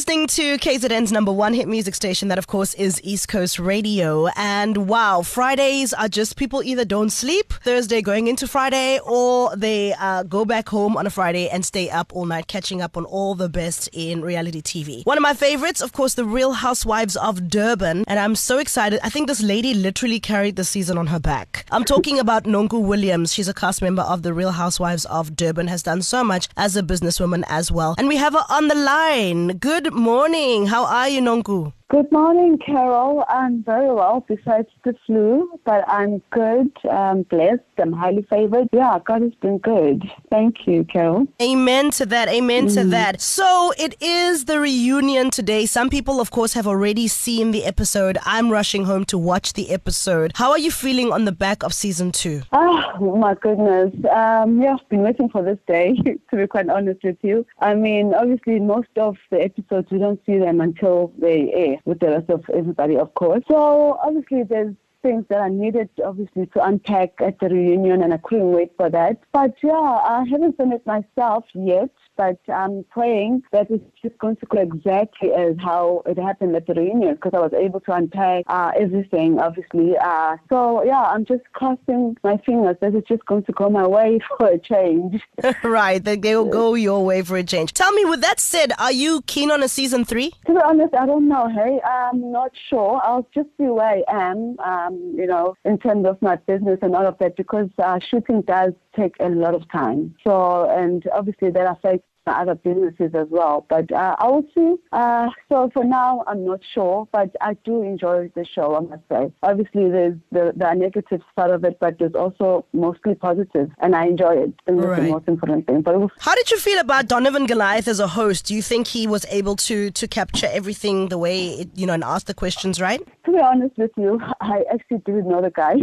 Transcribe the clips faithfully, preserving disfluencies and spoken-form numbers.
listening to K Z N's number one hit music station. That, of course, is East Coast Radio. And wow, Fridays are just, people either don't sleep Thursday going into Friday, or they uh, go back home on a Friday and stay up all night catching up on all the best in reality T V. One of my favorites, of course, The Real Housewives of Durban. And I'm so excited. I think this lady literally carried the season on her back. I'm talking about Nonku Williams. She's a cast member of The Real Housewives of Durban, has done so much as a businesswoman as well. And we have her on the line. Good morning. How are you, Nonku? Good morning, Carol. I'm very well, besides the flu, but I'm good, I'm blessed, I'm highly favored. Yeah, God has been good. Thank you, Carol. Amen to that, amen mm. to that. So it is the reunion today. Some people, of course, have already seen the episode. I'm rushing home to watch the episode. How are you feeling on the back of season two? Oh, my goodness. Um, yeah, I've been waiting for this day, to be quite honest with you. I mean, obviously, most of the episodes, we don't see them until they air, with the rest of everybody, of course. So obviously there's things that I needed, obviously, to unpack at the reunion, and I couldn't wait for that. But yeah, I haven't done it myself yet, but I'm praying that it's just going to go exactly as how it happened at the reunion, because I was able to unpack uh, everything, obviously. Uh, so yeah, I'm just crossing my fingers that it's just going to go my way for a change. Right, that they'll go your way for a change. Tell me, with that said, are you keen on a season three? To be honest, I don't know, hey. I'm not sure. I'll just see where I am. Um, you know, in terms of my business and all of that, because uh, shooting does take a lot of time. So, and obviously that affects my other businesses as well. But uh, I will see. Uh, so for now, I'm not sure, but I do enjoy the show, I must say. Obviously, there's the, the negative side of it, but there's also mostly positive, and I enjoy it. And that's the most important thing. But was- How did you feel about Donovan Goliath as a host? Do you think he was able to, to capture everything the way, it, you know, and ask the questions right? To be honest with you, I actually didn't know the guy.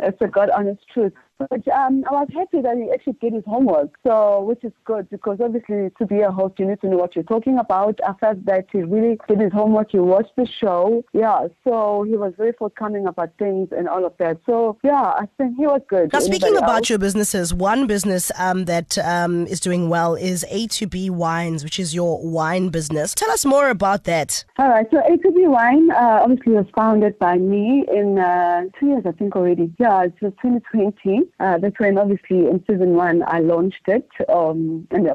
It's a God honest truth. But um, I was happy that he actually did his homework, so which is good, because obviously to be a host, you need to know what you're talking about. I felt that he really did his homework. He watched the show. Yeah, so he was very forthcoming about things and all of that. So, yeah, I think he was good. Now, Anybody speaking else? About your businesses, one business um, that um, is doing well is A two B Wines, which is your wine business. Tell us more about that. All right, so A two B Wine uh, obviously was founded by me in uh, two years, I think, already. Yeah, it was twenty twenty. Uh, that's when, obviously, in season one, I launched it. Um, and as,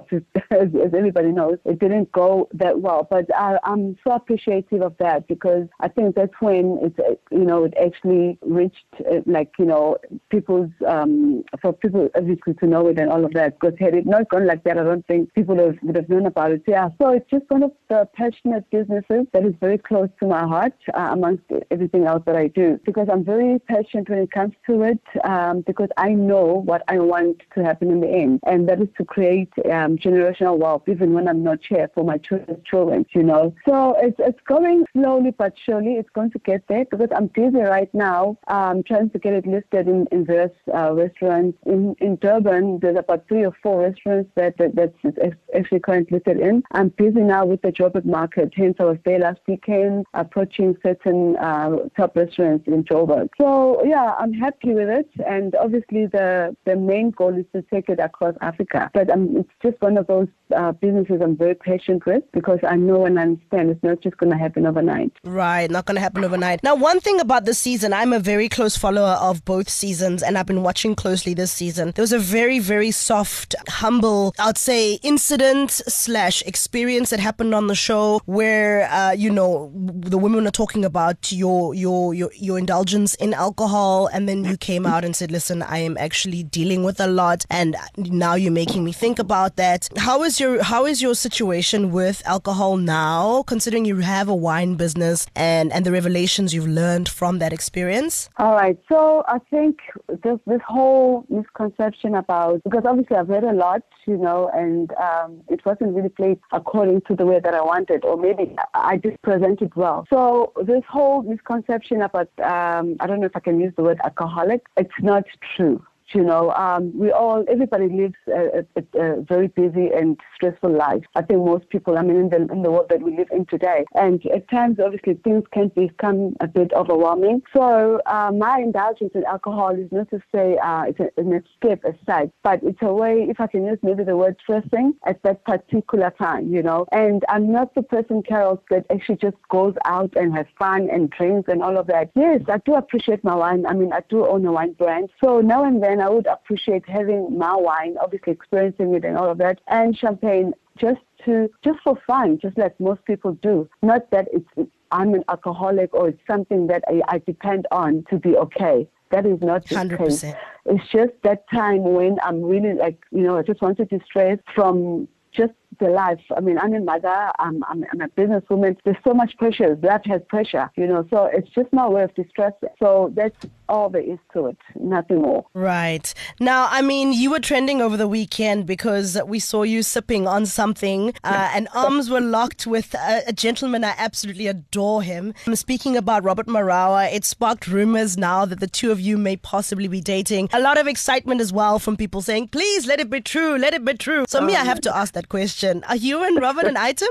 as everybody knows, it didn't go that well. But I, I'm so appreciative of that, because I think that's when it, you know, it actually reached, uh, like, you know, people's, um, for people obviously to know it and all of that. Because had it not gone like that, I don't think people have, would have known about it. Yeah, so it's just one of the passionate businesses that is very close to my heart, uh, amongst everything else that I do. Because I'm very passionate when it comes to it, um, because I I know what I want to happen in the end, and that is to create um, generational wealth, even when I'm not here, for my children's children, you know. So it's it's going slowly but surely. It's going to get there, because I'm busy right now um, trying to get it listed in, in various uh, restaurants. In, in Durban, there's about three or four restaurants that, that that's actually currently listed in. I'm busy now with the Joburg market, hence I was there last weekend approaching certain uh, top restaurants in Joburg. So, yeah, I'm happy with it, and obviously The, the main goal is to take it across Africa. But um, it's just one of those uh, businesses I'm very patient with, because I know and understand it's not just going to happen overnight. Right, not going to happen overnight. Now, one thing about this season, I'm a very close follower of both seasons, and I've been watching closely this season. There was a very, very soft, humble, I'd say, incident slash experience that happened on the show where, uh, you know, the women are talking about your, your, your, your indulgence in alcohol, and then you came out and said, listen, I am actually dealing with a lot, and now you're making me think about that. How is your how is your situation with alcohol now, considering you have a wine business and, and the revelations you've learned from that experience? All right. So I think this, this whole misconception about, because obviously I've read a lot, you know, and um, it wasn't really played according to the way that I wanted, or maybe I just presented well. So this whole misconception about, um, I don't know if I can use the word alcoholic, it's not true. You know, um, we all, everybody lives a, a, a very busy and stressful life. I think most people, I mean, in the, in the world that we live in today. And at times, obviously, things can become a bit overwhelming. So uh, my indulgence in alcohol is not to say uh, it's a, an escape as such, but it's a way, if I can use maybe the word stressing, at that particular time, you know. And I'm not the person, Carol, that actually just goes out and has fun and drinks and all of that. Yes, I do appreciate my wine. I mean, I do own a wine brand. So now and then, I would appreciate having my wine, obviously experiencing it and all of that, and champagne just to just for fun, just like most people do. Not that it's, it's I'm an alcoholic or it's something that I, I depend on to be okay. That is not the case. It's just that time when I'm really like, you know, I just want to distress from just the life. I mean, I'm a mother, I'm, I'm, I'm a businesswoman. There's so much pressure. Life has pressure, you know, so it's just my way of distressing. So that's all there is to it, nothing more. Right. Now, I mean, you were trending over the weekend because we saw you sipping on something uh, and arms were locked with a, a gentleman. I absolutely adore him. I'm speaking about Robert Marawa. It sparked rumors now that the two of you may possibly be dating. A lot of excitement as well from people saying, please let it be true, let it be true. So um, me, I have to ask that question. Are you and Robert an item?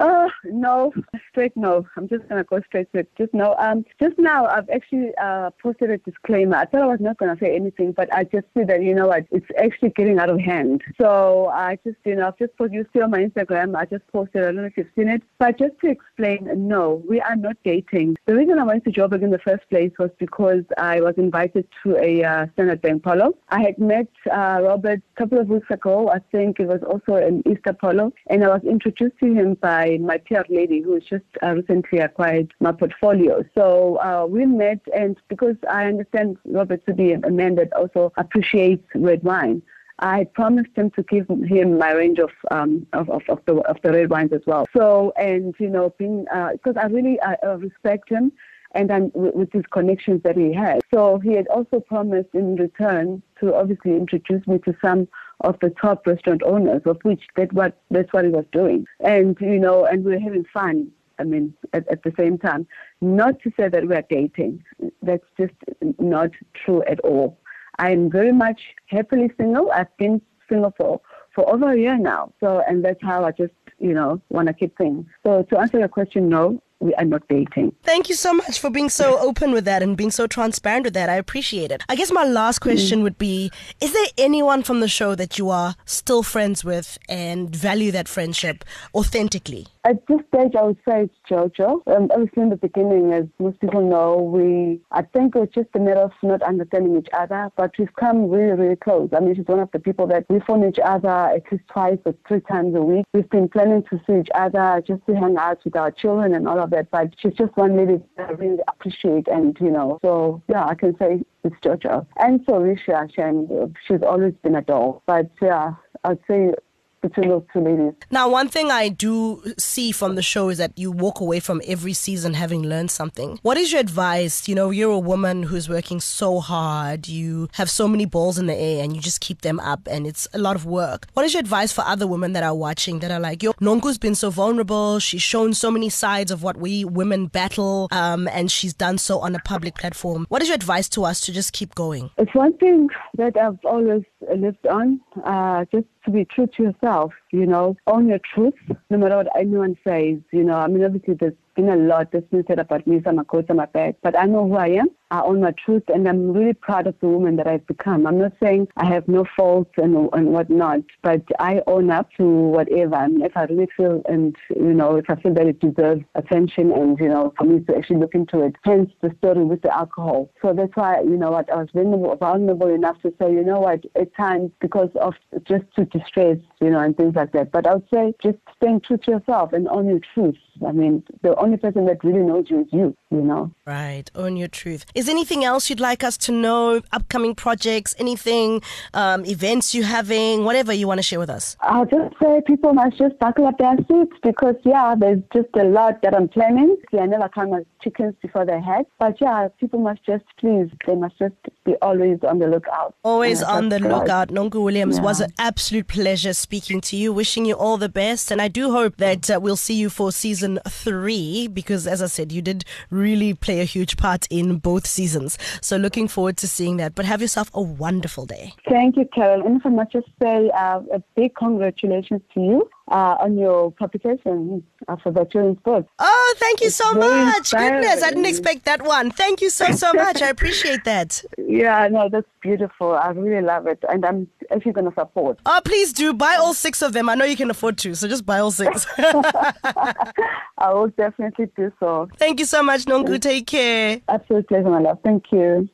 Oh, no, straight no. I'm just going to go straight to it. Just no. Um, just now, I've actually uh, posted a disclaimer. I thought I was not going to say anything, but I just see that, you know what, it's actually getting out of hand. So I just, you know, I've just put, you see on my Instagram, I just posted, I don't know if you've seen it, but just to explain, no, we are not dating. The reason I went to Joburg in the first place was because I was invited to a uh, Standard Bank polo. I had met uh, Robert a couple of weeks ago. I think it was also an Easter polo, and I was introduced to him by my P R lady, who just uh, recently acquired my portfolio. So uh, we met, and because I understand Robert to be a man that also appreciates red wine, I promised him to give him my range of um, of, of, of the of the red wines as well. So, and you know, being because uh, I really uh, respect him, and I'm, with his connections that he has. So he had also promised in return to obviously introduce me to some of the top restaurant owners, of which that what that's what he was doing. And, you know, and we were having fun, I mean, at, at the same time. Not to say that we are dating. That's just not true at all. I am very much happily single. I've been single for, for over a year now. So, and that's how I just, you know, want to keep things. So to answer your question, no. We are not dating. Thank you so much for being so open with that and being so transparent with that. I appreciate it. I guess my last question mm. would be, is there anyone from the show that you are still friends with and value that friendship authentically? At this stage, I would say it's Jojo. Um, obviously, in the beginning, as most people know, we I think it was just a matter of not understanding each other, but we've come really, really close. I mean, she's one of the people that we phone each other at least twice or three times a week. We've been planning to see each other just to hang out with our children and all of that, but she's just one lady that I really appreciate, and you know, so yeah, I can say it's Jojo. And Sorisha, she's always been a doll, but yeah, I'd say between those two ladies. Now, one thing I do see from the show is that you walk away from every season having learned something. What is your advice? You know, you're a woman who's working so hard, you have so many balls in the air and you just keep them up, and it's a lot of work. What is your advice for other women that are watching that are like, yo, Nonku's been so vulnerable, she's shown so many sides of what we women battle, um, and she's done so on a public platform. What is your advice to us to just keep going? It's one thing that I've always lived on, uh, just to be true to yourself. You know, own your truth, no matter what anyone says. You know, I mean, obviously there's been a lot that's been said about me, some are good, some are bad, but I know who I am. I own my truth, and I'm really proud of the woman that I've become. I'm not saying I have no faults and and whatnot, but I own up to whatever. I mean, if I really feel, and you know, if I feel that it deserves attention, and you know, for me to actually look into it. Hence the story with the alcohol. So that's why, you know what, I was vulnerable, vulnerable enough to say, you know what, at times because of just to distress, you know, and things like that. But I would say just staying true to yourself and own your truth. I mean, the only person that really knows you is you, you know. Right, own your truth. Is anything else you'd like us to know, upcoming projects, anything, um, events you're having, whatever you want to share with us? I'll just say people must just buckle up their seats because, yeah, there's just a lot that I'm planning. Yeah, I never count my chickens before they hatch. But, yeah, people must just please, they must just be always on the lookout. Always uh, on the lookout. Nonku Williams, yeah. was an absolute pleasure speaking to you. Wishing you all the best. And I do hope that uh, we'll see you for season three, because as I said, you did really play a huge part in both seasons. So looking forward to seeing that. But have yourself a wonderful day. Thank you, Carol. And if I must just say uh, a big congratulations to you uh, on your publication uh, for the children's book. Oh, thank you it's so much. Goodness, I didn't expect that one. Thank you so, so much. I appreciate that. Yeah, no, that's beautiful. I really love it. And I'm actually going to support. Oh, please do. Buy all six of them. I know you can afford to, so just buy all six. I will definitely do so. Thank you so much, Nonku. Take care. Absolute pleasure, my love. Thank you.